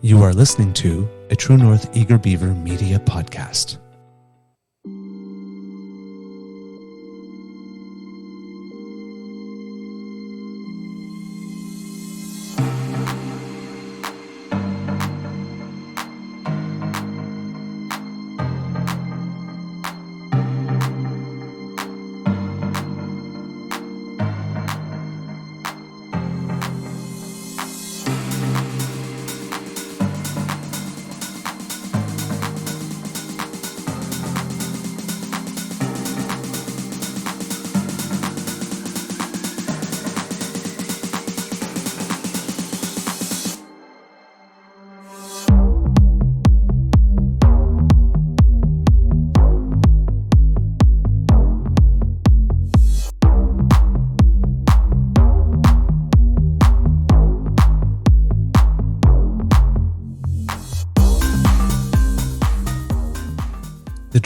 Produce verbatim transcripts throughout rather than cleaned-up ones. You are listening to a True North Eager Beaver Media podcast. The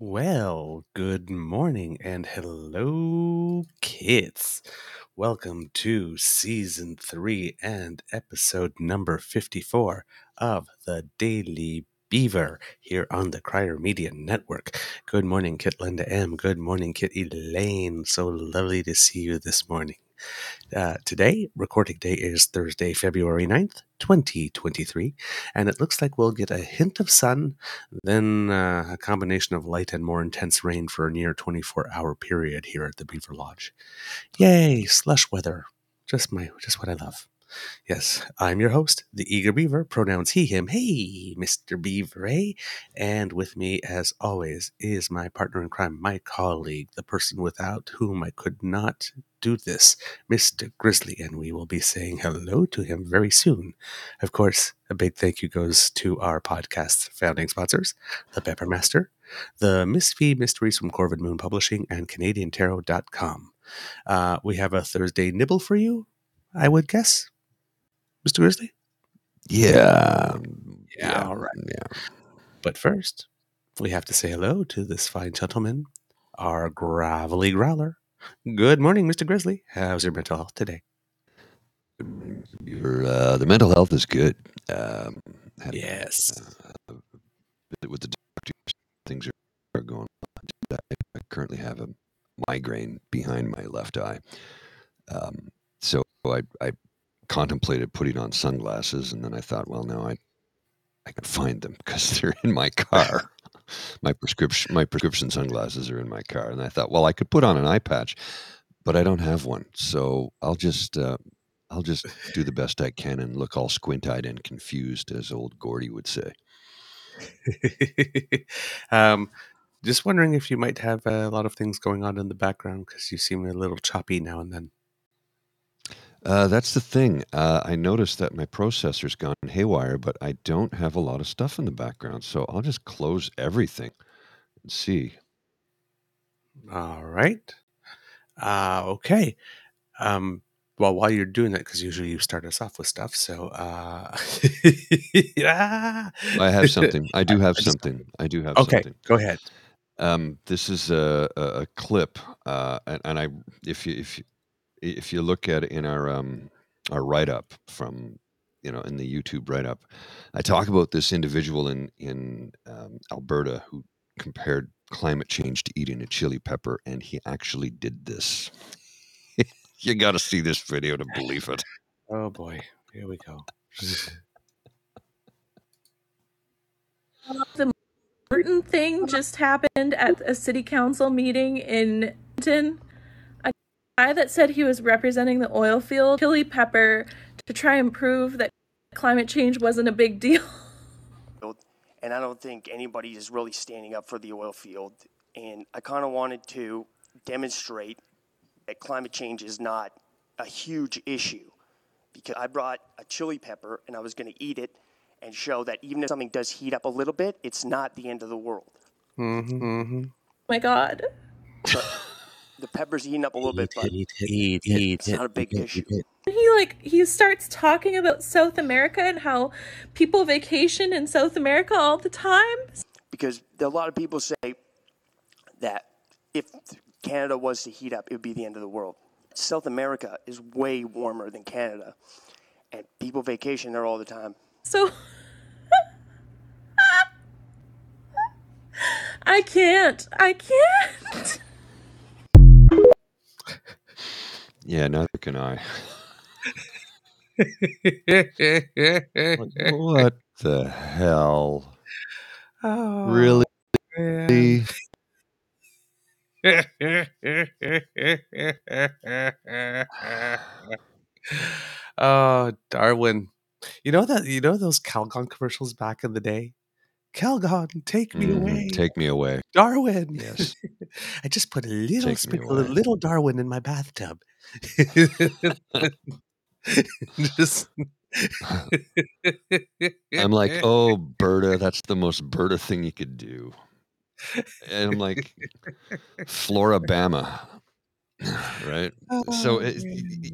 Well, good morning and hello, kids. Welcome to season three and episode number fifty-four of the Daily Beaver here on the Crier Media Network. Good morning, Kit Linda M. Good morning, Kit Elaine. So lovely to see you this morning. Uh, today, recording day is Thursday, February ninth, twenty twenty-three, and it looks like we'll get a hint of sun, then uh, a combination of light and more intense rain for a near twenty-four hour period here at the Beaver Lodge. Yay, slush weather. Just my, just what I love. Yes, I'm your host, the Eager Beaver, pronouns he, him, hey, Mister Beaver, eh? And with me, as always, is my partner in crime, my colleague, the person without whom I could not do this, Mister Grizzly, and we will be saying hello to him very soon. Of course, a big thank you goes to our podcast's founding sponsors, the Peppermaster, the Miss V Mysteries from Corvid Moon Publishing, and Canadian Tarot dot com. Uh, we have a Thursday nibble for you, I would guess. Mister Grizzly? Yeah. yeah. Yeah, all right. Yeah. But first, we have to say hello to this fine gentleman, our gravelly growler. Good morning, Mister Grizzly. How's your mental health today? Your, uh, the mental health is good. Um, had, yes. Uh, with the doctors, things are going on. I currently have a migraine behind my left eye. Um, so I... I contemplated putting on sunglasses, and then I thought, well, no, I I can find them because they're in my car. my prescription my prescription sunglasses are in my car, and I thought, well, I could put on an eye patch, but I don't have one, so I'll just uh, I'll just do the best I can and look all squint-eyed and confused, as old Gordy would say. um, just wondering if you might have a lot of things going on in the background, because you seem a little choppy now and then. Uh, that's the thing. Uh, I noticed that my processor's gone haywire, but I don't have a lot of stuff in the background, so I'll just close everything and see. All right. Uh, okay. Um, well, while you're doing that, because usually you start us off with stuff, so... Uh... ah! I have something. I do have I something. Just... I do have okay, something. Okay, go ahead. Um, this is a, a, a clip, uh, and, and I, if you... If you If you look at it in our um, our write-up from, you know, in the YouTube write-up, I talk about this individual in, in um, Alberta who compared climate change to eating a chili pepper, and he actually did this. You got to see this video to believe it. Oh, boy. Here we go. The Burton thing just happened at a city council meeting in Edmonton. A guy that said he was representing the oil field, Chili Pepper, to try and prove that climate change wasn't a big deal. And I don't think anybody is really standing up for the oil field. And I kind of wanted to demonstrate that climate change is not a huge issue, because I brought a chili pepper and I was going to eat it and show that even if something does heat up a little bit, it's not the end of the world. Mm-hmm, mm-hmm. Oh my God. But the pepper's eating up a little bit, but it's not a big issue. He like he starts talking about South America and how people vacation in South America all the time. Because a lot of people say that if Canada was to heat up, it would be the end of the world. South America is way warmer than Canada, and people vacation there all the time. So I can't. I can't. Yeah, neither can I. What the hell? Oh, really? Man. Oh, Darwin. You know that you know those Calgon commercials back in the day? Calgon, take me mm, away. Take me away. Darwin. Yes. I just put a little sprinkle of little Darwin in my bathtub. Just I'm like, oh, Berta, that's the most Berta thing you could do. And I'm like, Florabama, right? Oh, so, it,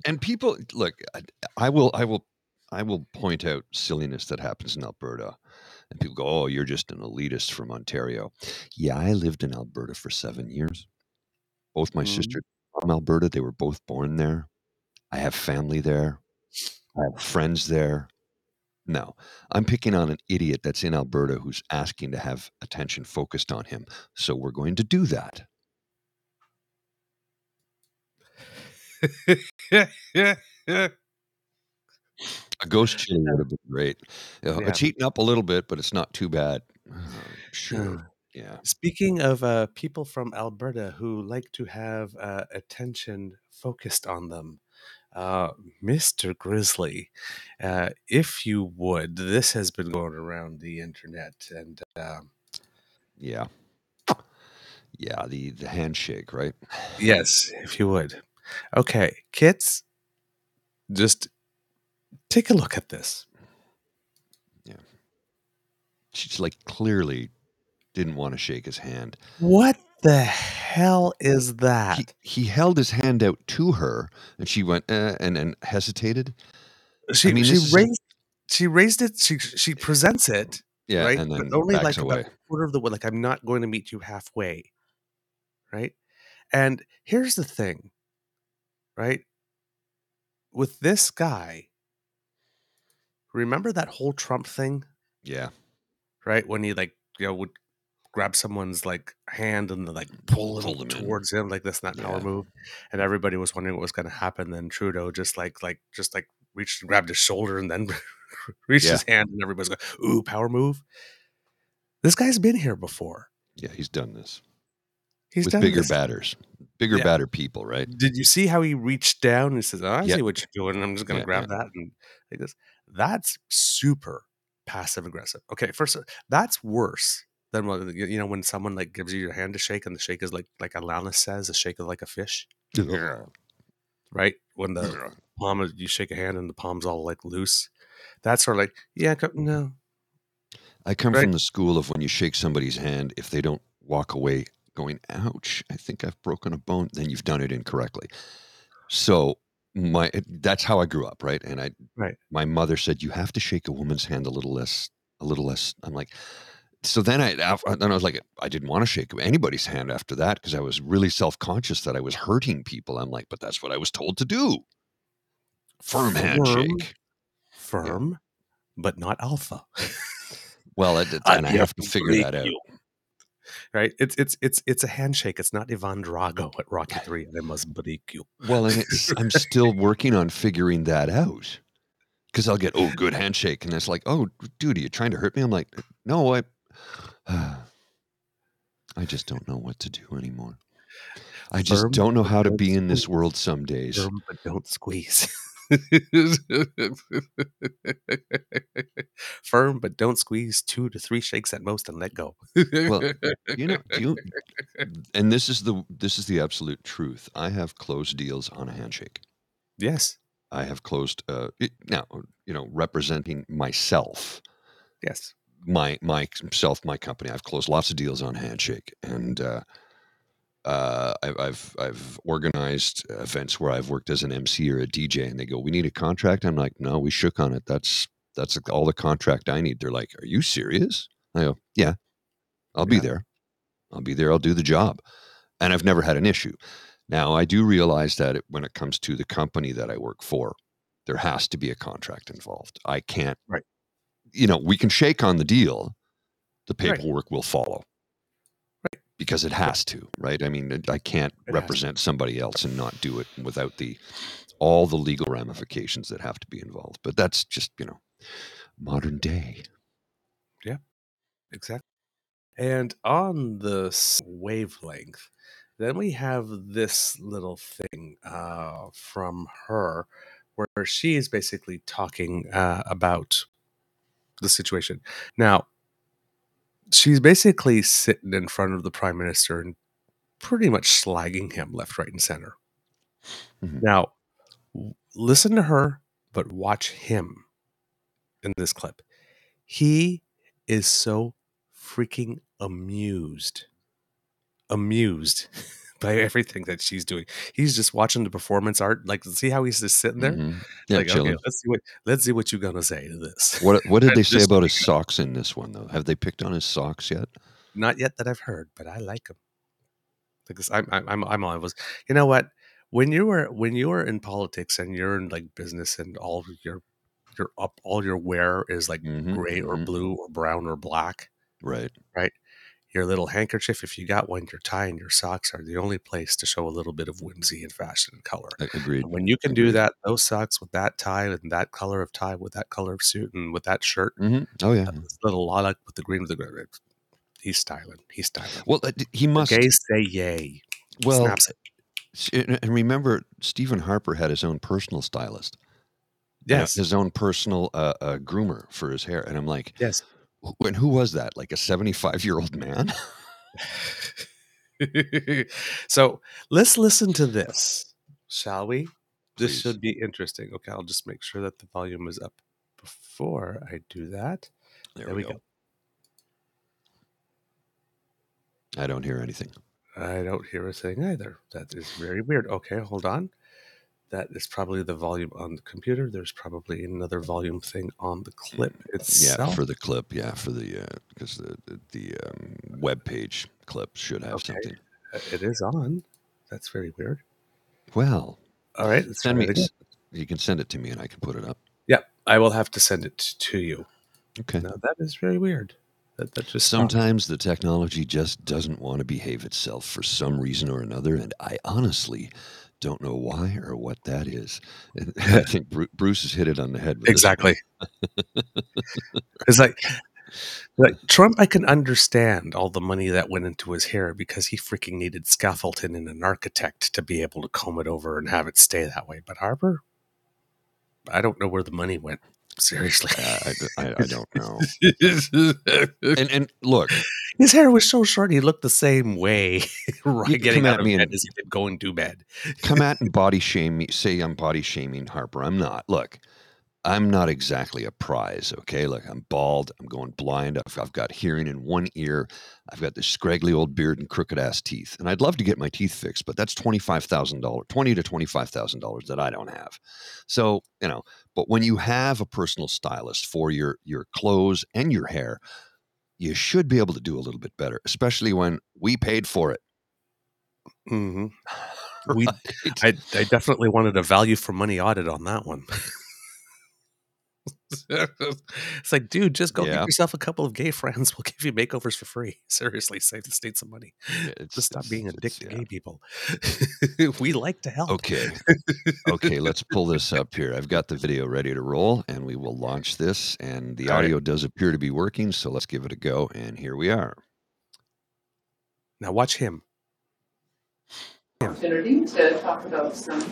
and people, look, I, I will, I will, I will point out silliness that happens in Alberta, and people go, "Oh, you're just an elitist from Ontario." Yeah, I lived in Alberta for seven years. Both my mm-hmm. sisters were from Alberta; they were both born there. I have family there. I have friends there. No, I'm picking on an idiot that's in Alberta who's asking to have attention focused on him. So we're going to do that. A ghost chili would have been great. You know, yeah. It's heating up a little bit, but it's not too bad. Sure. Yeah. Speaking of uh, people from Alberta who like to have uh, attention focused on them, Uh, Mister Grizzly, uh, if you would, this has been going around the internet, and um, yeah, yeah, the the handshake, right? Yes, if you would. Okay, kids, just take a look at this. Yeah, she's like clearly didn't want to shake his hand. What? The hell is that? He, he held his hand out to her, and she went eh, and and hesitated. She I mean, she raised is... she raised it. She she presents it. Yeah, right? And then but only like away. About a quarter of the way. Like, I'm not going to meet you halfway, right? And here's the thing, right? With this guy, remember that whole Trump thing? Yeah, right. When he like you know would. grab someone's like hand and like pull, pull them towards in. him, like that's not yeah. power move. And everybody was wondering what was going to happen. Then Trudeau just like like just like reached, grabbed his shoulder, and then reached yeah. his hand, and everybody's like, "Ooh, power move." This guy's been here before. Yeah, he's done this. He's with done bigger this. batters, bigger yeah. batter people, right? Did you see how he reached down and says, oh, "I yeah. see what you're doing. And I'm just going to yeah, grab yeah. that and like this." That's super passive aggressive. Okay, first that's worse. Then, you know, when someone like gives you your hand to shake, and the shake is like, like Alanis says, a shake is like a fish, yeah. right? When the yeah. palm, you shake a hand and the palm's all like loose. That's sort of like, yeah, no. I come right? from the school of when you shake somebody's hand, if they don't walk away going, ouch, I think I've broken a bone, then you've done it incorrectly. So my that's how I grew up, right? And I, right. my mother said, you have to shake a woman's hand a little less, a little less. I'm like... So then I, then I was like, I didn't want to shake anybody's hand after that because I was really self-conscious that I was hurting people. I'm like, but that's what I was told to do. Firm, firm handshake. Firm, yeah. but not alpha. Well, it, it, and I, I have to figure that out. You. Right? It's it's it's it's a handshake. It's not Ivan Drago at Rocky three. I must break you. Well, and it's, I'm still working on figuring that out. Because I'll get, oh, good handshake. And it's like, oh, dude, are you trying to hurt me? I'm like, no, I, uh, I just don't know what to do anymore. I just Firm, don't know how to be in this world some days. Firm, but don't squeeze. Firm but don't squeeze, two to three shakes at most, and let go. Well, you know, do you, and this is the this is the absolute truth. I have closed deals on a handshake. Yes, I have closed. Uh, it, now, you know, representing myself. Yes, my myself, my company. I've closed lots of deals on handshake, and uh, uh, I've, I've I've organized events where I've worked as an M C or a D J, and they go, "We need a contract." I'm like, "No, we shook on it. That's that's all the contract I need." They're like, "Are you serious?" I go, "Yeah, I'll yeah. be there. I'll be there. I'll do the job," and I've never had an issue. Now, I do realize that it, when it comes to the company that I work for, there has to be a contract involved. I can't, right. you know, we can shake on the deal. The paperwork right. will follow right. because it has to, right? I mean, I can't it represent somebody else and not do it without the, all the legal ramifications that have to be involved. But that's just, you know, modern day. Yeah, exactly. And on the wavelength, then we have this little thing uh, from her where she is basically talking uh, about the situation. Now, she's basically sitting in front of the prime minister and pretty much slagging him left, right, and center. Mm-hmm. Now, w- listen to her, but watch him in this clip. He is so freaking amused. amused by everything that she's doing. He's just watching the performance art. Like, see how he's just sitting there? Mm-hmm. Yeah, like, okay, let's see what let's see what you're gonna say to this. What what did they say about his socks in this one though? Have they picked on his socks yet? Not yet that I've heard, but I like them. Because I'm I'm I'm I'm always, you know what? When you were when you were in politics and you're in like business and all your your up all your wear is like mm-hmm, gray mm-hmm. or blue or brown or black. Right. Right. Your little handkerchief, if you got one, your tie and your socks are the only place to show a little bit of whimsy and fashion and color. Agreed. And when you can Agreed. do that, those socks with that tie and that color of tie with that color of suit and with that shirt. Mm-hmm. Oh, yeah. This little lilac with the green with the green. He's styling. He's styling. Well, uh, he must. Gays say yay. Well, snaps it. And remember, Stephen Harper had his own personal stylist. Yes. His own personal uh, uh, groomer for his hair. And I'm like, yes. And who was that? Like a seventy-five-year-old man? So let's listen to this, shall we? This Please. should be interesting. Okay, I'll just make sure that the volume is up before I do that. There, there we go. go. I don't hear anything. I don't hear a thing either. That is very weird. Okay, hold on. That is probably the volume on the computer. There's probably another volume thing on the clip itself. Yeah, for the clip. Yeah, for the uh, because the the, the um, web page clip should have okay. something. It is on. That's very weird. Well, all right. Send me. It. You can send it to me, and I can put it up. Yeah, I will have to send it to you. Okay. Now that is very weird. That that just sometimes stopped. The technology just doesn't want to behave itself for some reason or another, and I honestly. Don't know why or what that is. I think Bruce has hit it on the head. Exactly. It's like, like Trump, I can understand all the money that went into his hair because he freaking needed scaffolding and an architect to be able to comb it over and have it stay that way. But Harper, I don't know where the money went. Seriously. Uh, I, I, I don't know. and, and look. His hair was so short, he looked the same way. Right, getting out of bed and, as he did going to bed. Come at and body shame me. Say I'm body shaming Harper. I'm not. Look, I'm not exactly a prize, okay? Look, I'm bald. I'm going blind. I've, I've got hearing in one ear. I've got this scraggly old beard and crooked-ass teeth. And I'd love to get my teeth fixed, but that's twenty-five thousand dollars, twenty thousand dollars to twenty-five thousand dollars that I don't have. So, you know, but when you have a personal stylist for your your clothes and your hair, you should be able to do a little bit better, especially when we paid for it. Mm-hmm. Right. We, I, I definitely wanted a value for money audit on that one. It's like, dude, just go yeah. get yourself a couple of gay friends. We'll give you makeovers for free. Seriously, save the state some money. It's, just stop it's, being a dick to yeah. gay people. We like to help. Okay. Okay, let's pull this up here. I've got the video ready to roll, and we will launch this. And the All audio right. does appear to be working, so let's give it a go. And here we are. Now watch him. Opportunity to talk about some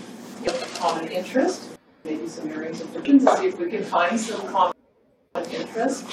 common interest, maybe some areas of difference, to see if we can find some common interest.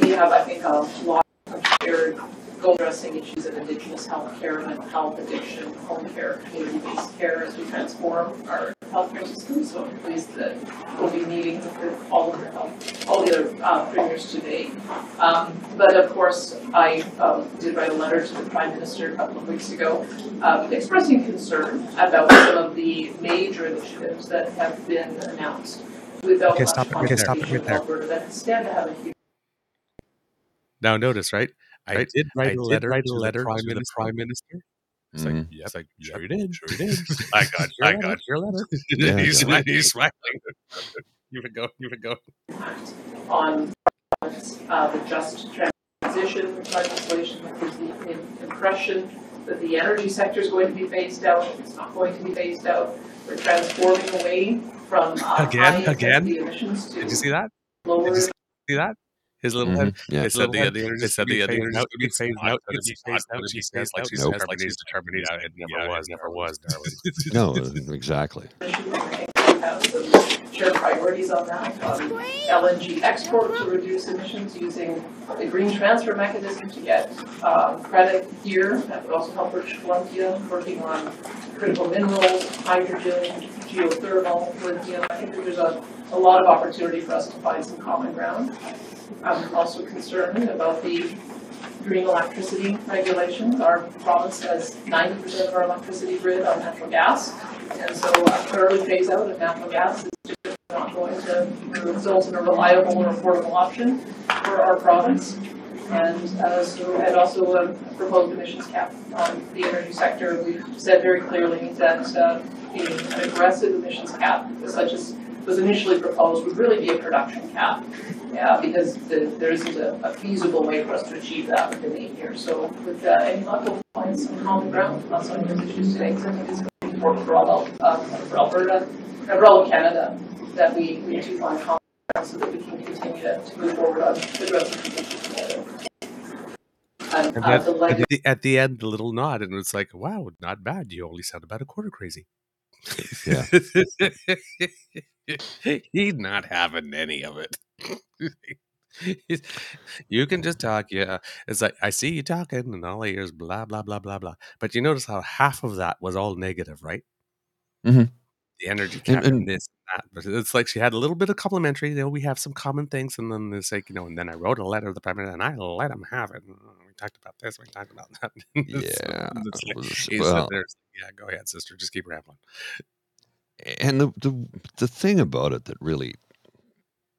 We have, I think, a lot of shared goal addressing issues of Indigenous health care, mental health, addiction, home care, community-based care as we transform our healthcare system. So I'm pleased that we'll be meeting with all of the health, all the other uh, premiers today. Um, but of course, I um, did write a letter to the Prime Minister a couple of weeks ago, um, expressing concern about some of the major initiatives that have been announced without much consultation in Alberta that stand to have a huge. Now notice, right? I, I did write I a letter, write a letter to, the Prime, to the Prime Minister. It's mm-hmm. like, yep. it's like, sure you did, sure you did. I got, I letter, got your letter. Yeah, he's, yeah. he's smiling. You would go, you would go. On uh, the just transition legislation, there's the impression that the energy sector is going to be phased out. It's not going to be phased out. We're transforming away from uh, again, again. emissions to did you see that? Lower. Did you see that? His little mm-hmm. head. Yeah. It said the other energy said the other energy would be phased out. It's phased out. She says like she says like she's determined it never was, never was, darling. No, exactly. Share priorities on that. Um, L N G export to reduce emissions using the green transfer mechanism to get uh, credit here. That would also help British Columbia. Working on critical minerals, hydrogen, geothermal, lithium. I think there's a, a lot of opportunity for us to find some common ground. I'm also concerned about the green electricity regulations. Our province has ninety percent of our electricity grid on natural gas, and so a thoroughly phase out of natural gas is just not going to result in a reliable or affordable option for our province. And uh, so, and also a proposed emissions cap on the energy sector. We've said very clearly that uh, an aggressive emissions cap, such as was initially proposed, would really be a production cap. Yeah, because the, there isn't a, a feasible way for us to achieve that within eight years. So with uh, any luck, we'll find some common ground on some of these issues today, because I think it's going to work for all uh, for Alberta and for all of Canada that we we do find common ground so that we can continue to, to move forward on the growth. And, and uh, that, the leg- at, the, at the end, the little nod, and it's like, wow, not bad. You only sound about a quarter crazy. Yeah. He's not having any of it. You can just talk, yeah. It's like, I see you talking, and all I hear is blah, blah, blah, blah, blah. But you notice how half of that was all negative, right? Mm-hmm. The energy cap and, and this and that. But it's like she had a little bit of complimentary. You know, we have some common things, and then it's like, you know, and then I wrote a letter to the Prime Minister, and I let him have it. We talked about this, we talked about that. Yeah. So it's like, he well, said, yeah, go ahead, sister. Just keep rambling. And the, the the thing about it that really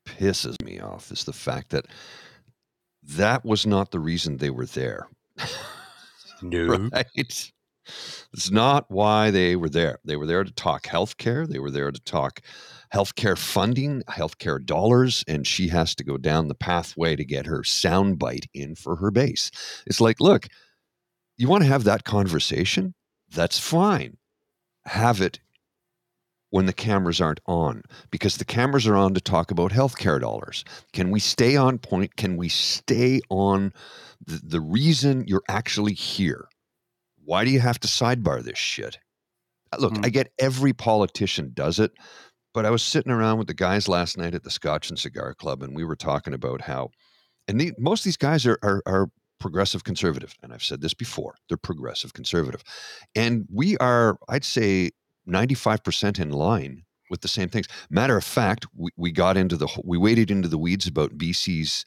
pisses me off is the fact that that was not the reason they were there. No. Right? It's not why they were there. They were there to talk healthcare. They were there to talk healthcare funding, healthcare dollars, and she has to go down the pathway to get her soundbite in for her base. It's like, look, you want to have that conversation? That's fine. Have it when the cameras aren't on, because the cameras are on to talk about healthcare dollars. Can we stay on point? Can we stay on the, the reason you're actually here? Why do you have to sidebar this shit? Look, mm. I get every politician does it, but I was sitting around with the guys last night at the Scotch and Cigar Club, and we were talking about how, and the, most of these guys are, are, are progressive conservative. And I've said this before, they're progressive conservative. And we are, I'd say, ninety-five percent in line with the same things. Matter of fact, we, we got into the, we waded into the weeds about B C's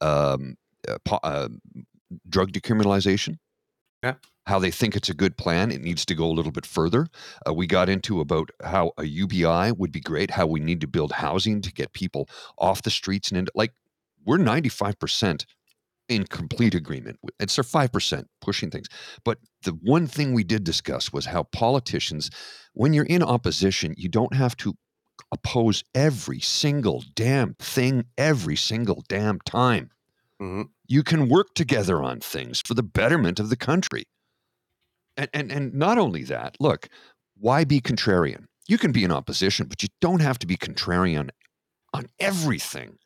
um, uh, po- uh, drug decriminalization. Yeah. How they think it's a good plan. It needs to go a little bit further. Uh, we got into about how a U B I would be great, how we need to build housing to get people off the streets and into, like, we're ninety-five percent in complete agreement. It's our five percent pushing things. But the one thing we did discuss was how politicians, when you're in opposition, you don't have to oppose every single damn thing every single damn time. Mm-hmm. You can work together on things for the betterment of the country. And, and and not only that, look, why be contrarian? You can be in opposition, but you don't have to be contrarian on everything.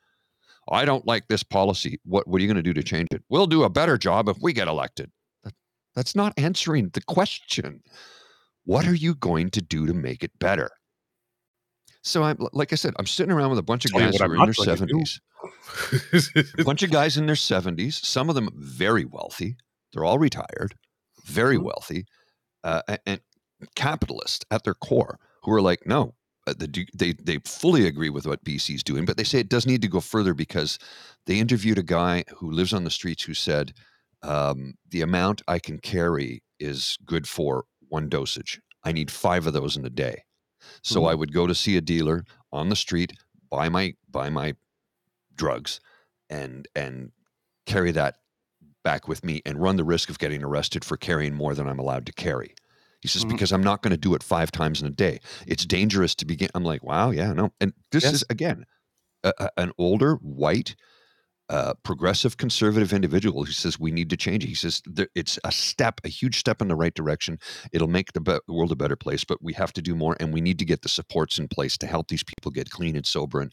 I don't like this policy. What, what are you going to do to change it? We'll do a better job if we get elected. That, that's not answering the question. What are you going to do to make it better? So, I'm, like I said, I'm sitting around with a bunch of guys who are in their seventies. A bunch of guys in their seventies, some of them very wealthy. They're all retired, very wealthy, uh, and capitalist at their core, who are like, no, the, they, they fully agree with what B C's doing, but they say it does need to go further because they interviewed a guy who lives on the streets who said, um, the amount I can carry is good for one dosage. I need five of those in a day. So mm-hmm. I would go to see a dealer on the street, buy my buy my drugs, and and carry that back with me and run the risk of getting arrested for carrying more than I'm allowed to carry. He says, mm-hmm. because I'm not going to do it five times in a day. It's dangerous to begin. I'm like, wow, yeah, no. And this yes. is, again, a, a, an older, white, uh, progressive, conservative individual who says we need to change it. He says there, it's a step, a huge step in the right direction. It'll make the, be- the world a better place, but we have to do more, and we need to get the supports in place to help these people get clean and sober. And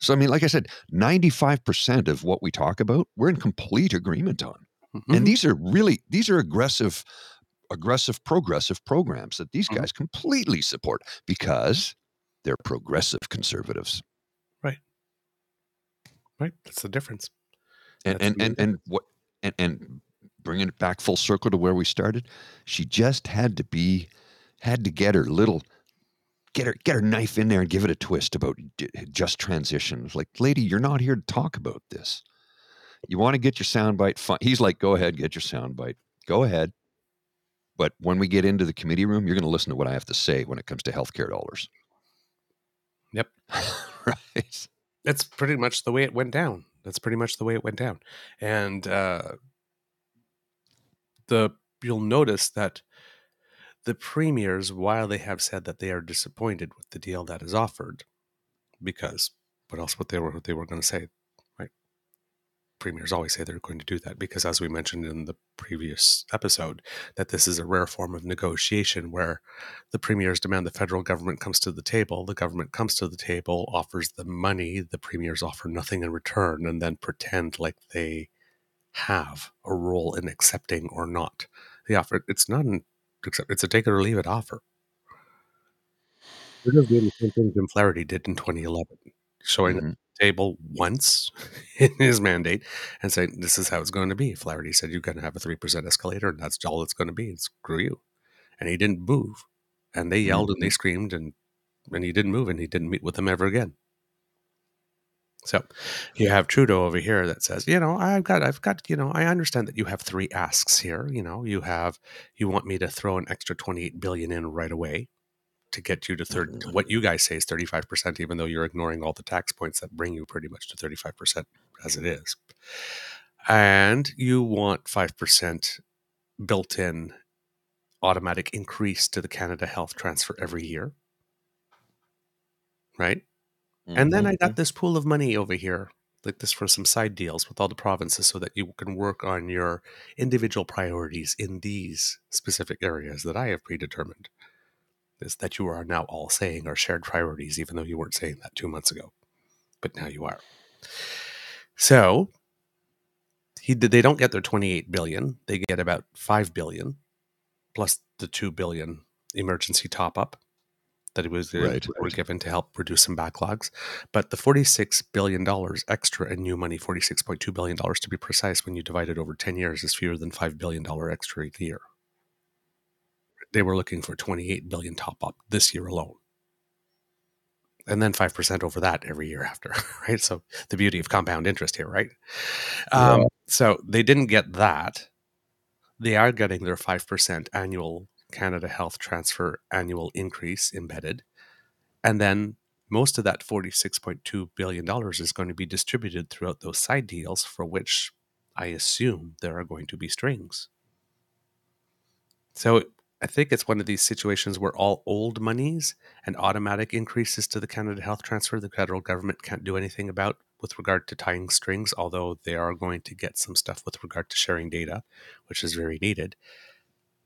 so, I mean, like I said, ninety-five percent of what we talk about, we're in complete agreement on. Mm-hmm. And these are really, these are aggressive, aggressive, progressive programs that these guys mm-hmm. completely support because they're progressive conservatives. Right. Right. That's the difference. And, and, and, and what, and, and bringing it back full circle to where we started, she just had to be, had to get her little, get her, get her knife in there and give it a twist about just transition. It was like, lady, you're not here to talk about this. You want to get your soundbite? Fun. He's like, go ahead, get your soundbite. Go ahead. But when we get into the committee room, you're going to listen to what I have to say when it comes to healthcare dollars. Yep. Right. That's pretty much the way it went down. That's pretty much the way it went down. And uh, the you'll notice that the premiers, while they have said that they are disappointed with the deal that is offered, because what else what they were what they were going to say, right? Premiers always say they're going to do that because, as we mentioned in the previous episode, that this is a rare form of negotiation where the premiers demand the federal government comes to the table, the government comes to the table, offers the money, the premiers offer nothing in return, and then pretend like they have a role in accepting or not the offer. It's not an Except it's a take it or leave it offer. We're just doing the same thing Jim Flaherty did in twenty eleven, showing mm-hmm. the table once in his mandate and saying, this is how it's going to be. Flaherty said, you're going to have a three percent escalator, and that's all it's going to be, and screw you. And he didn't move. And they yelled mm-hmm. and they screamed, and, and he didn't move, and he didn't meet with them ever again. So you have Trudeau over here that says, you know, I've got, I've got, you know, I understand that you have three asks here. You know, you have, you want me to throw an extra twenty-eight billion dollars in right away to get you to thirty, to what you guys say is thirty-five percent, even though you're ignoring all the tax points that bring you pretty much to thirty-five percent as it is. And you want five percent built-in automatic increase to the Canada Health Transfer every year, right? And then I got this pool of money over here, like this for some side deals with all the provinces so that you can work on your individual priorities in these specific areas that I have predetermined. Is that you are now all saying are shared priorities, even though you weren't saying that two months ago. But now you are. So he, they don't get their twenty-eight billion dollars. They get about five billion dollars plus the two billion dollars emergency top-up that it was right, it was given to help reduce some backlogs. But the forty-six billion dollars extra in new money, forty-six point two billion dollars to be precise, when you divide it over ten years, is fewer than five billion dollars extra a year. They were looking for twenty-eight billion dollars top-up this year alone. And then five percent over that every year after, right? So the beauty of compound interest here, right? Yeah. Um, so they didn't get that. They are getting their five percent annual Canada Health Transfer annual increase embedded. And then most of that forty-six point two billion dollars is going to be distributed throughout those side deals, for which I assume there are going to be strings. So I think it's one of these situations where all old monies and automatic increases to the Canada Health Transfer, the federal government can't do anything about with regard to tying strings, although they are going to get some stuff with regard to sharing data, which is very needed.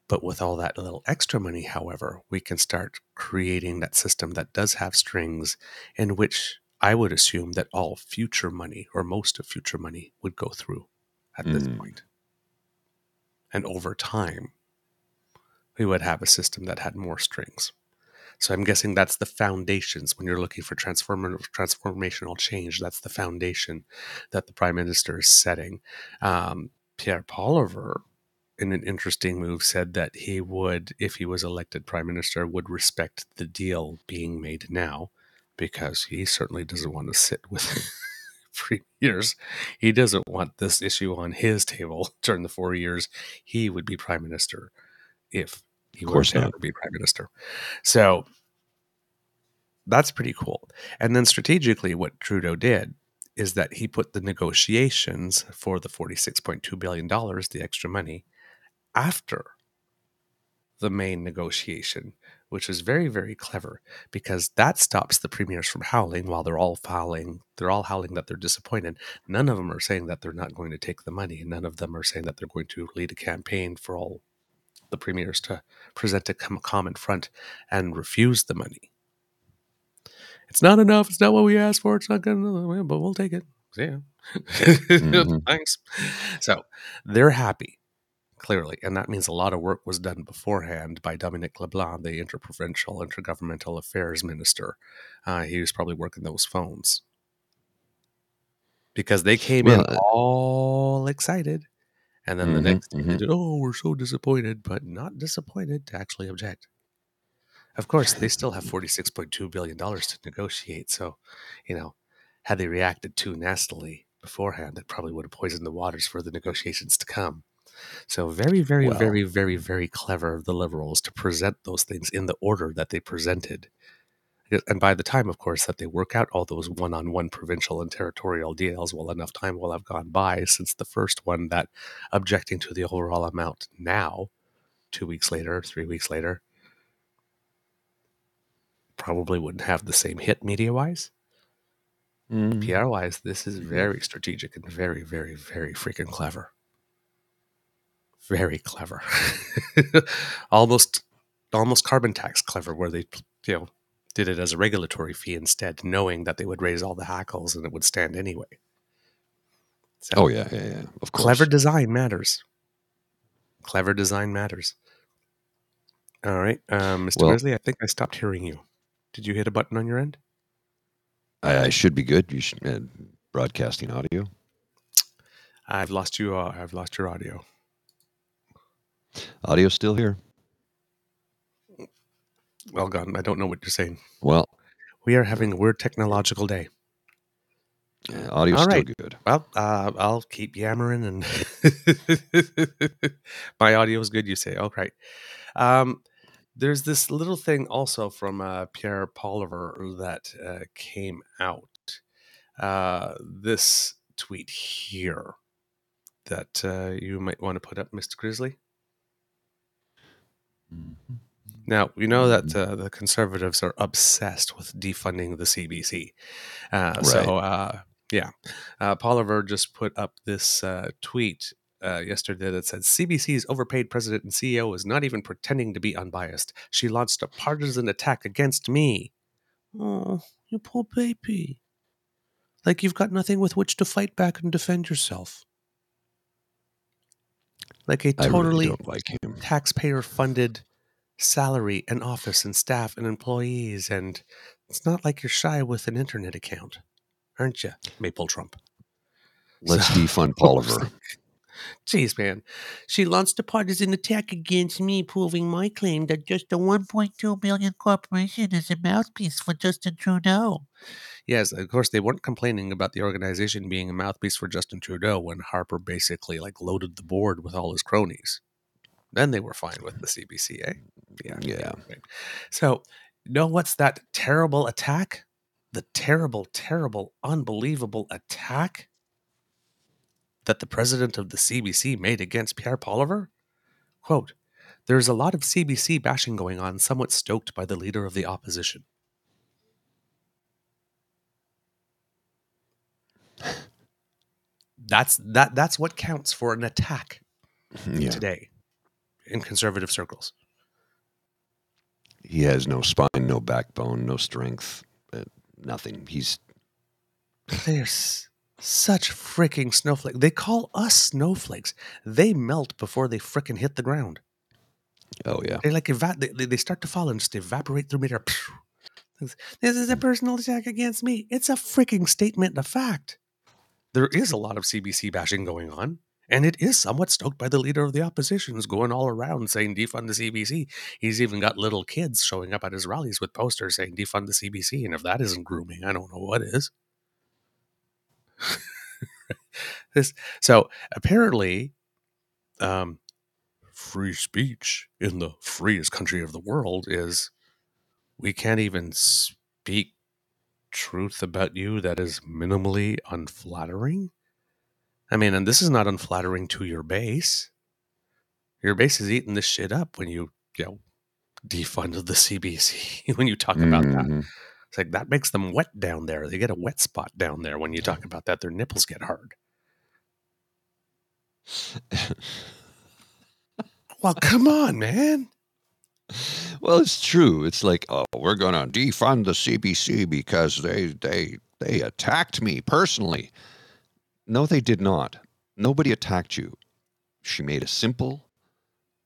But with all that little extra money, however, we can start creating that system that does have strings, in which I would assume that all future money, or most of future money, would go through at mm. this point. And over time, we would have a system that had more strings. So I'm guessing that's the foundations. When you're looking for transformative, transformational change, that's the foundation that the Prime Minister is setting. Um, Pierre Poilievre, in an interesting move, said that he would, if he was elected prime minister, would respect the deal being made now, because he certainly doesn't want to sit with premiers. He doesn't want this issue on his table during the four years he would be prime minister, if he were to ever be prime minister. So that's pretty cool. And then strategically, what Trudeau did is that he put the negotiations for the forty-six point two billion dollars, the extra money, after the main negotiation, which is very, very clever, because that stops the premiers from howling while they're all howling. They're all howling that they're disappointed. None of them are saying that they're not going to take the money. None of them are saying that they're going to lead a campaign for all the premiers to present a common front and refuse the money. It's not enough. It's not what we asked for. It's not good enough, but we'll take it. Yeah. Mm-hmm. Thanks. So they're happy. Clearly, and that means a lot of work was done beforehand by Dominic LeBlanc, the interprovincial, intergovernmental affairs minister. Uh, he was probably working those phones, because they came well, in all excited, and then mm-hmm, the next mm-hmm. thing they did, oh, we're so disappointed, but not disappointed to actually object. Of course, they still have forty-six point two billion dollars to negotiate, so, you know, had they reacted too nastily beforehand, it probably would have poisoned the waters for the negotiations to come. So very, very, well, very, very, very clever of the Liberals to present those things in the order that they presented. And by the time, of course, that they work out all those one-on-one provincial and territorial deals, well, enough time will have gone by since the first one, that objecting to the overall amount now, two weeks later, three weeks later, probably wouldn't have the same hit media-wise. Mm. P R-wise, this is very strategic and very, very, very freaking clever. Very clever. almost almost carbon tax clever, where they, you know, did it as a regulatory fee instead, knowing that they would raise all the hackles and it would stand anyway. So, oh, yeah, yeah, yeah. Of course. Clever design matters. Clever design matters. All right. Um, Mister Well, Wesley, I think I stopped hearing you. Did you hit a button on your end? I, I should be good. You should uh, broadcasting audio. I've lost you. Uh, I've lost your audio. Audio still here. Well, gone. I don't know what you're saying. Well, we are having a weird technological day. Uh, audio still right. Good. Well, uh, I'll keep yammering, and my audio is good. You say, all right. Um, there's this little thing also from uh, Pierre Poilievre that uh, came out. Uh, this tweet here that uh, you might want to put up, Mister Grizzly. Now, we know that uh, the Conservatives are obsessed with defunding the C B C. Uh, right. So, uh, yeah. Uh, Poilievre just put up this uh, tweet uh, yesterday that said, C B C's overpaid president and C E O is not even pretending to be unbiased. She launched a partisan attack against me. Oh, you poor baby. Like you've got nothing with which to fight back and defend yourself. Like a totally really like taxpayer-funded salary and office and staff and employees. And it's not like you're shy with an internet account, aren't you, Maple Trump? Let's so, defund Poilievre. Jeez, man. She launched a partisan attack against me, proving my claim that just a one point two million corporation is a mouthpiece for Justin Trudeau. Yes, of course, they weren't complaining about the organization being a mouthpiece for Justin Trudeau when Harper basically like loaded the board with all his cronies. Then they were fine with the C B C, eh? Yeah. yeah. Right. So, you know what's that terrible attack? The terrible, terrible, unbelievable attack that the president of the C B C made against Pierre Poilievre? Quote, there's a lot of C B C bashing going on, somewhat stoked by the leader of the opposition. That's that. That's what counts for an attack yeah. today in conservative circles. He has no spine, no backbone, no strength, uh, nothing. He's... They're s- such freaking snowflakes. They call us snowflakes. They melt before they freaking hit the ground. Oh, yeah. They like eva- they, they start to fall and just evaporate through midair. This is a personal attack against me. It's a freaking statement of fact. There is a lot of C B C bashing going on, and it is somewhat stoked by the leader of the opposition who's going all around saying defund the C B C. He's even got little kids showing up at his rallies with posters saying defund the C B C, and if that isn't grooming, I don't know what is. this, so apparently, um, free speech in the freest country of the world is we can't even speak truth about you that is minimally unflattering. I mean, and this is not unflattering to your base. Your base is eating this shit up when you, you know, defunded the C B C, when you talk mm-hmm. about that. It's like that makes them wet down there. They get a wet spot down there when you talk about that. Their nipples get hard. Well, come on, man. Well, it's true. It's like, oh, we're going to defund the C B C because they they they attacked me personally. No, they did not. Nobody attacked you. She made a simple,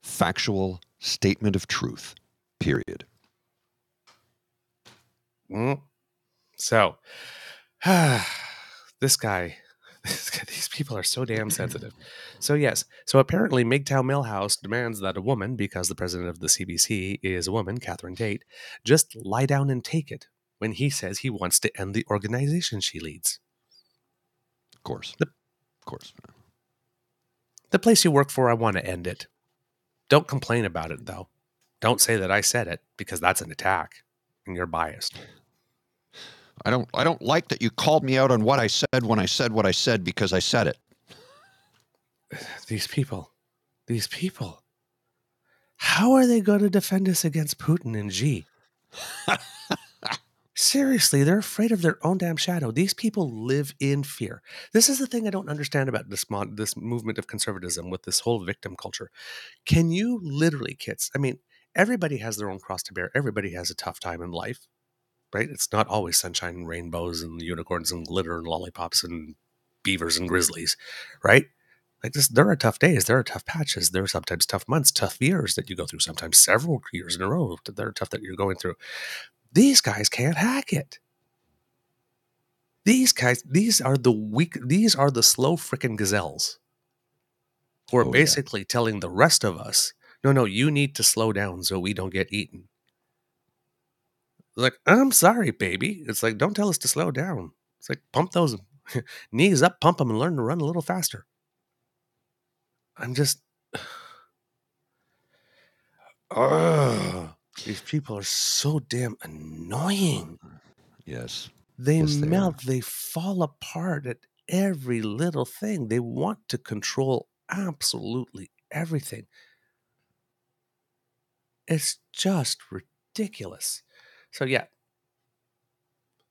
factual statement of truth, period. Mm. So, this guy, this guy, these people are so damn sensitive. So, yes. So, apparently, M G T O W Millhouse demands that a woman, because the president of the C B C is a woman, Catherine Tate, just lie down and take it when he says he wants to end the organization she leads. course the, of course the place you work for, I want to end it. Don't complain about it, though. Don't say that I said it, because that's an attack and you're biased. I don't I don't like that you called me out on what I said when I said what I said, because I said it. These people, these people, how are they going to defend us against Putin and Xi? Seriously, they're afraid of their own damn shadow. These people live in fear. This is the thing I don't understand about this mon- this movement of conservatism with this whole victim culture. Can you literally, kids? I mean, everybody has their own cross to bear. Everybody has a tough time in life, right? It's not always sunshine and rainbows and unicorns and glitter and lollipops and beavers and grizzlies, right? Like this, there are tough days. There are tough patches. There are sometimes tough months, tough years that you go through, sometimes several years in a row that are tough that you're going through. These guys can't hack it. These guys, these are the weak, these are the slow frickin' gazelles who are oh, basically yeah. telling the rest of us, no, no, you need to slow down so we don't get eaten. Like, I'm sorry, baby. It's like, don't tell us to slow down. It's like, pump those knees up, pump them, and learn to run a little faster. I'm just... Ugh. These people are so damn annoying. Yes. They yes, melt. They, they fall apart at every little thing. They want to control absolutely everything. It's just ridiculous. So, yeah.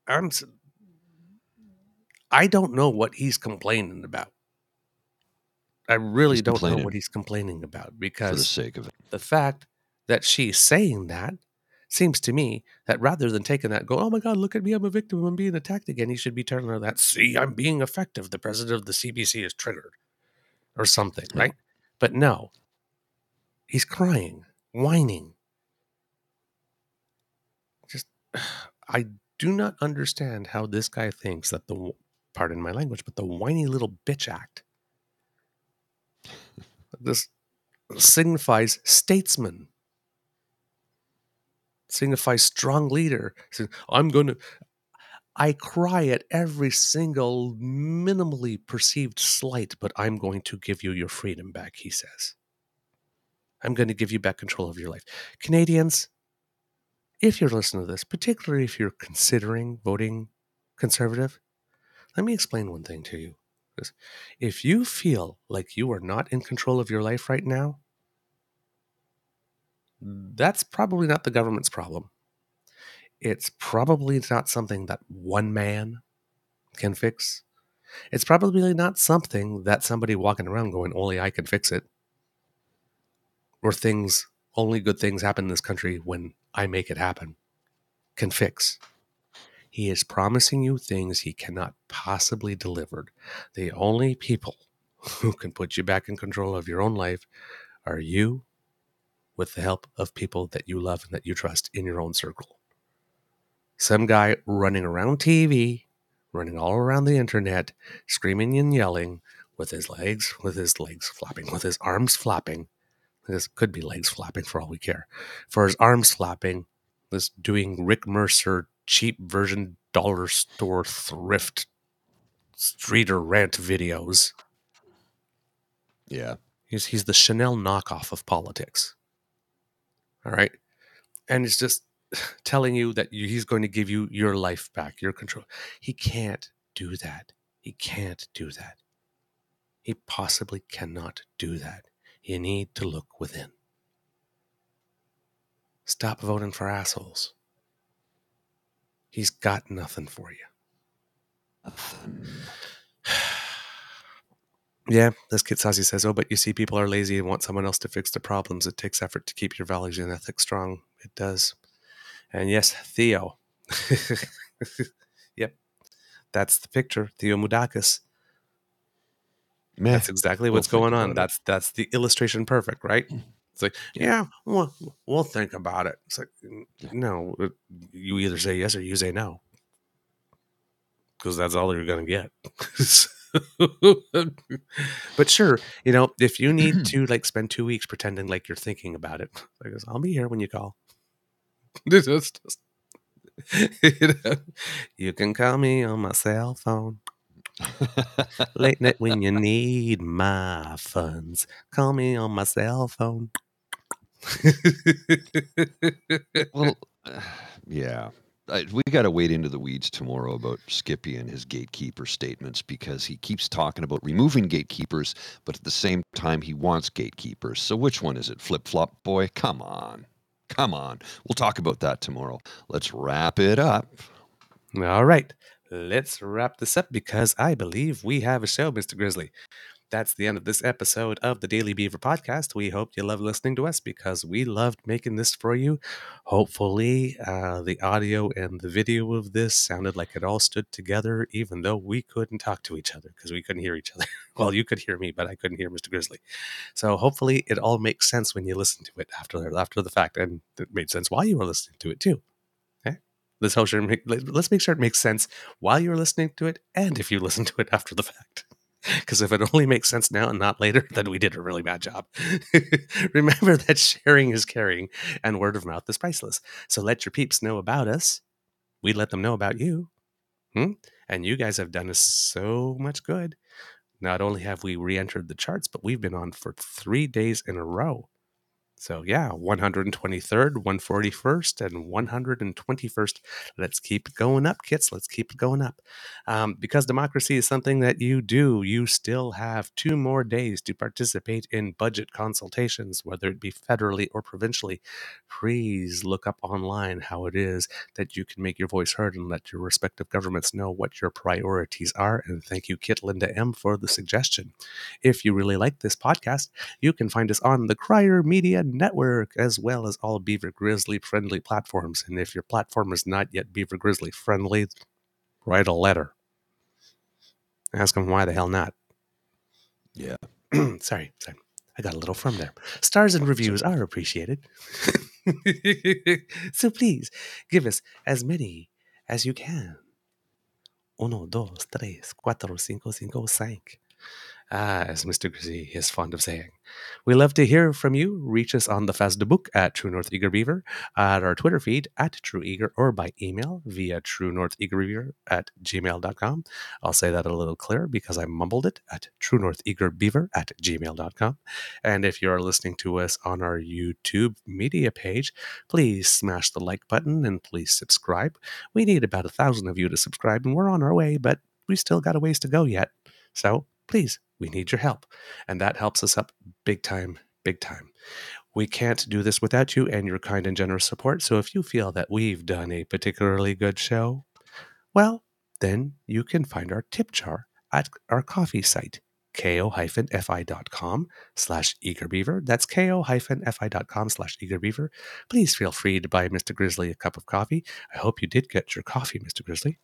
I'm, I don't know what he's complaining about. I really he's don't know what he's complaining about, because for the sake of it. The fact that she's saying that seems to me that rather than taking that, go, oh my God, look at me, I'm a victim, I'm being attacked again, you should be turning on that, see, I'm being effective, the president of the C B C is triggered or something, right? Yeah. But no, he's crying, whining. Just, I do not understand how this guy thinks that the, pardon my language, but the whiny little bitch act, this signifies statesman. Signifies strong leader. I'm going to, I cry at every single minimally perceived slight, but I'm going to give you your freedom back, he says. I'm going to give you back control of your life. Canadians, if you're listening to this, particularly if you're considering voting conservative, let me explain one thing to you. If you feel like you are not in control of your life right now, that's probably not the government's problem. It's probably not something that one man can fix. It's probably not something that somebody walking around going, only I can fix it. Or things, only good things happen in this country when I make it happen, can fix. He is promising you things he cannot possibly deliver. The only people who can put you back in control of your own life are you, with the help of people that you love and that you trust in your own circle. Some guy running around T V, running all around the internet, screaming and yelling with his legs, with his legs flopping, with his arms flopping. This could be legs flopping for all we care. For his arms flopping, this doing Rick Mercer cheap version dollar store thrift streeter rant videos. Yeah. He's, he's the Chanel knockoff of politics. All right. And it's just telling you that you, he's going to give you your life back, your control. He can't do that. He can't do that. He possibly cannot do that. You need to look within. Stop voting for assholes. He's got nothing for you. Nothing. Yeah, this kid Sazi says, oh, but you see, people are lazy and want someone else to fix the problems. It takes effort to keep your values and ethics strong. It does. And yes, Theo. Yep. That's the picture. Theo Moudakis. Man, that's exactly what's we'll going on. That's that's the illustration perfect, right? It's like, yeah, we'll, we'll think about it. It's like, no, you either say yes or you say no. Because that's all you're going to get. But sure, you know, if you need to like spend two weeks pretending like you're thinking about it, I guess I'll be here when you call. Just, you know, you can call me on my cell phone late night when you need my funds. Call me on my cell phone. Well, uh, yeah. We got to wade into the weeds tomorrow about Skippy and his gatekeeper statements, because he keeps talking about removing gatekeepers, but at the same time, he wants gatekeepers. So which one is it? Flip-flop boy? Come on. Come on. We'll talk about that tomorrow. Let's wrap it up. All right. Let's wrap this up, because I believe we have a show, Mister Grizzly. That's the end of this episode of the Daily Beaver Podcast. We hope you loved listening to us, because we loved making this for you. Hopefully, uh, the audio and the video of this sounded like it all stood together, even though we couldn't talk to each other because we couldn't hear each other. Well, you could hear me, but I couldn't hear Mister Grizzly. So hopefully it all makes sense when you listen to it after, after the fact. And it made sense while you were listening to it, too. This whole show, let's make sure it makes sense while you're listening to it, and if you listen to it after the fact. Because if it only makes sense now and not later, then we did a really bad job. Remember that sharing is caring, and word of mouth is priceless. So let your peeps know about us. We let them know about you. Hmm? And you guys have done us so much good. Not only have we re-entered the charts, but we've been on for three days in a row. So yeah, one hundred twenty-third, one hundred forty-first, and one hundred twenty-first. Let's keep it going up, kids. Let's keep it going up. Um, because democracy is something that you do, you still have two more days to participate in budget consultations, whether it be federally or provincially. Please look up online how it is that you can make your voice heard and let your respective governments know what your priorities are. And thank you, Kit Linda M., for the suggestion. If you really like this podcast, you can find us on the Crier Media Network, as well as all Beaver Grizzly friendly platforms. And if your platform is not yet Beaver Grizzly friendly, write a letter. Ask them why the hell not. Yeah. sorry, sorry. I got a little firm there. Stars and reviews are appreciated. So please give us as many as you can. Uno, dos, tres, cuatro, cinco, cinco, cinco. Ah, as Mister Grizzly is fond of saying. We love to hear from you. Reach us on the Facebook at True North Eager Beaver, at our Twitter feed at True Eager, or by email via True North Eager Beaver at gmail dot com. I'll say that a little clearer because I mumbled it, at True North Eager Beaver at gmail dot com. And if you are listening to us on our YouTube media page, please smash the like button and please subscribe. We need about a thousand of you to subscribe, and we're on our way, but we still got a ways to go yet. So please, we need your help. And that helps us up big time, big time. We can't do this without you and your kind and generous support. So if you feel that we've done a particularly good show, well, then you can find our tip jar at our Ko-fi site, ko-fi.com slash eagerbeaver. That's ko-fi.com slash eagerbeaver. Please feel free to buy Mister Grizzly a cup of coffee. I hope you did get your coffee, Mister Grizzly.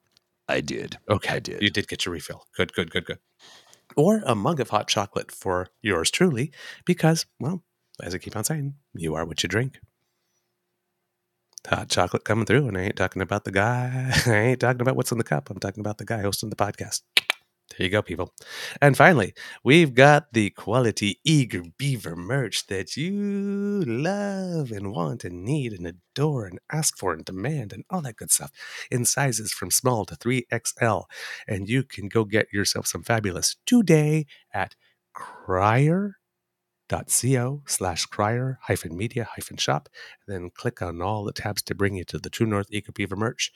I did. Okay, I did. You did get your refill. Good, good, good, good. Or a mug of hot chocolate for yours truly, because, well, as I keep on saying, you are what you drink. Hot chocolate coming through, and I ain't talking about the guy. I ain't talking about what's in the cup. I'm talking about the guy hosting the podcast. There you go, people. And finally, we've got the quality Eager Beaver merch that you love and want and need and adore and ask for and demand and all that good stuff in sizes from small to three X L. And you can go get yourself some fabulous today at crier.co slash crier hyphen media hyphen shop. Then click on all the tabs to bring you to the True North Eager Beaver merch.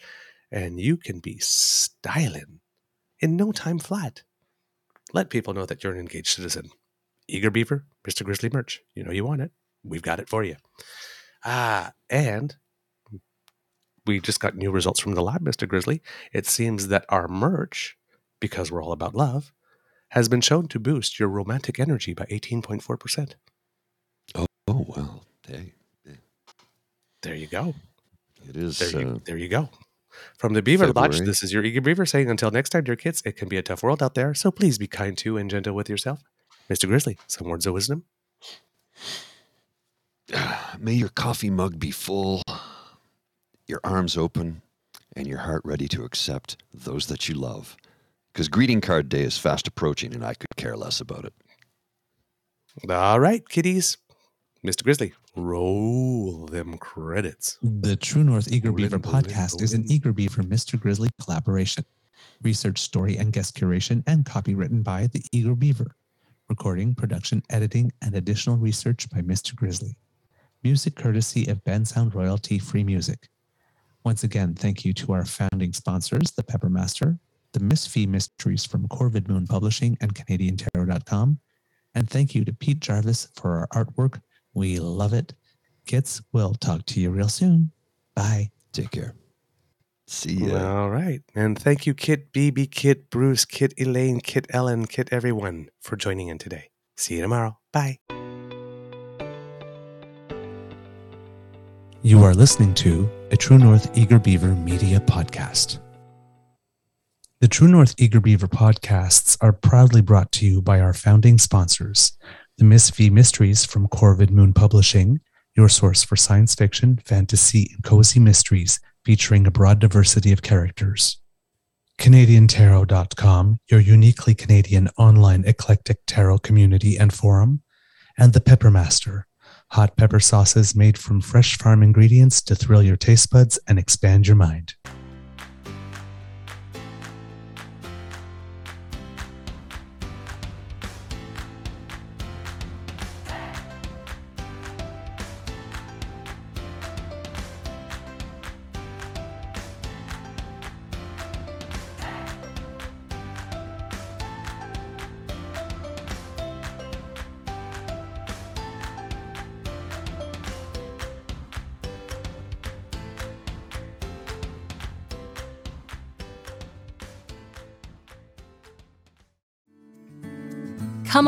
And you can be styling in no time flat. Let people know that you're an engaged citizen. Eager Beaver, Mister Grizzly merch. You know you want it. We've got it for you. Ah, and we just got new results from the lab, Mister Grizzly. It seems that our merch, because we're all about love, has been shown to boost your romantic energy by eighteen point four percent. Oh, oh well. Hey, hey. There you go. It is. There you, uh... there you go. From the Beaver February. Lodge, this is your Eager Beaver saying, until next time, dear kids, it can be a tough world out there, so please be kind to and gentle with yourself. Mister Grizzly, some words of wisdom. May your coffee mug be full, your arms open, and your heart ready to accept those that you love. Because greeting card day is fast approaching, and I could care less about it. All right, kiddies. Mister Grizzly, roll them credits. The True North Eager Beaver podcast is an Eager Beaver Mister Grizzly collaboration. Research, story, and guest curation and copy written by the Eager Beaver. Recording, production, editing, and additional research by Mister Grizzly. Music courtesy of Ben Sound Royalty Free Music. Once again, thank you to our founding sponsors, the Peppermaster, the Miss V Mysteries from Corvid Moon Publishing and Canadian Tarot dot com, and thank you to Pete Jarvis for our artwork. We love it. Kids, we'll talk to you real soon. Bye. Take care. See ya. All right. And thank you, Kit B B, Kit Bruce, Kit Elaine, Kit Ellen, Kit everyone for joining in today. See you tomorrow. Bye. You are listening to a True North Eager Beaver Media Podcast. The True North Eager Beaver podcasts are proudly brought to you by our founding sponsors, the Miss V Mysteries from Corvid Moon Publishing, your source for science fiction, fantasy, and cozy mysteries featuring a broad diversity of characters. Canadian Tarot dot com, your uniquely Canadian online eclectic tarot community and forum. And the Peppermaster, hot pepper sauces made from fresh farm ingredients to thrill your taste buds and expand your mind. Come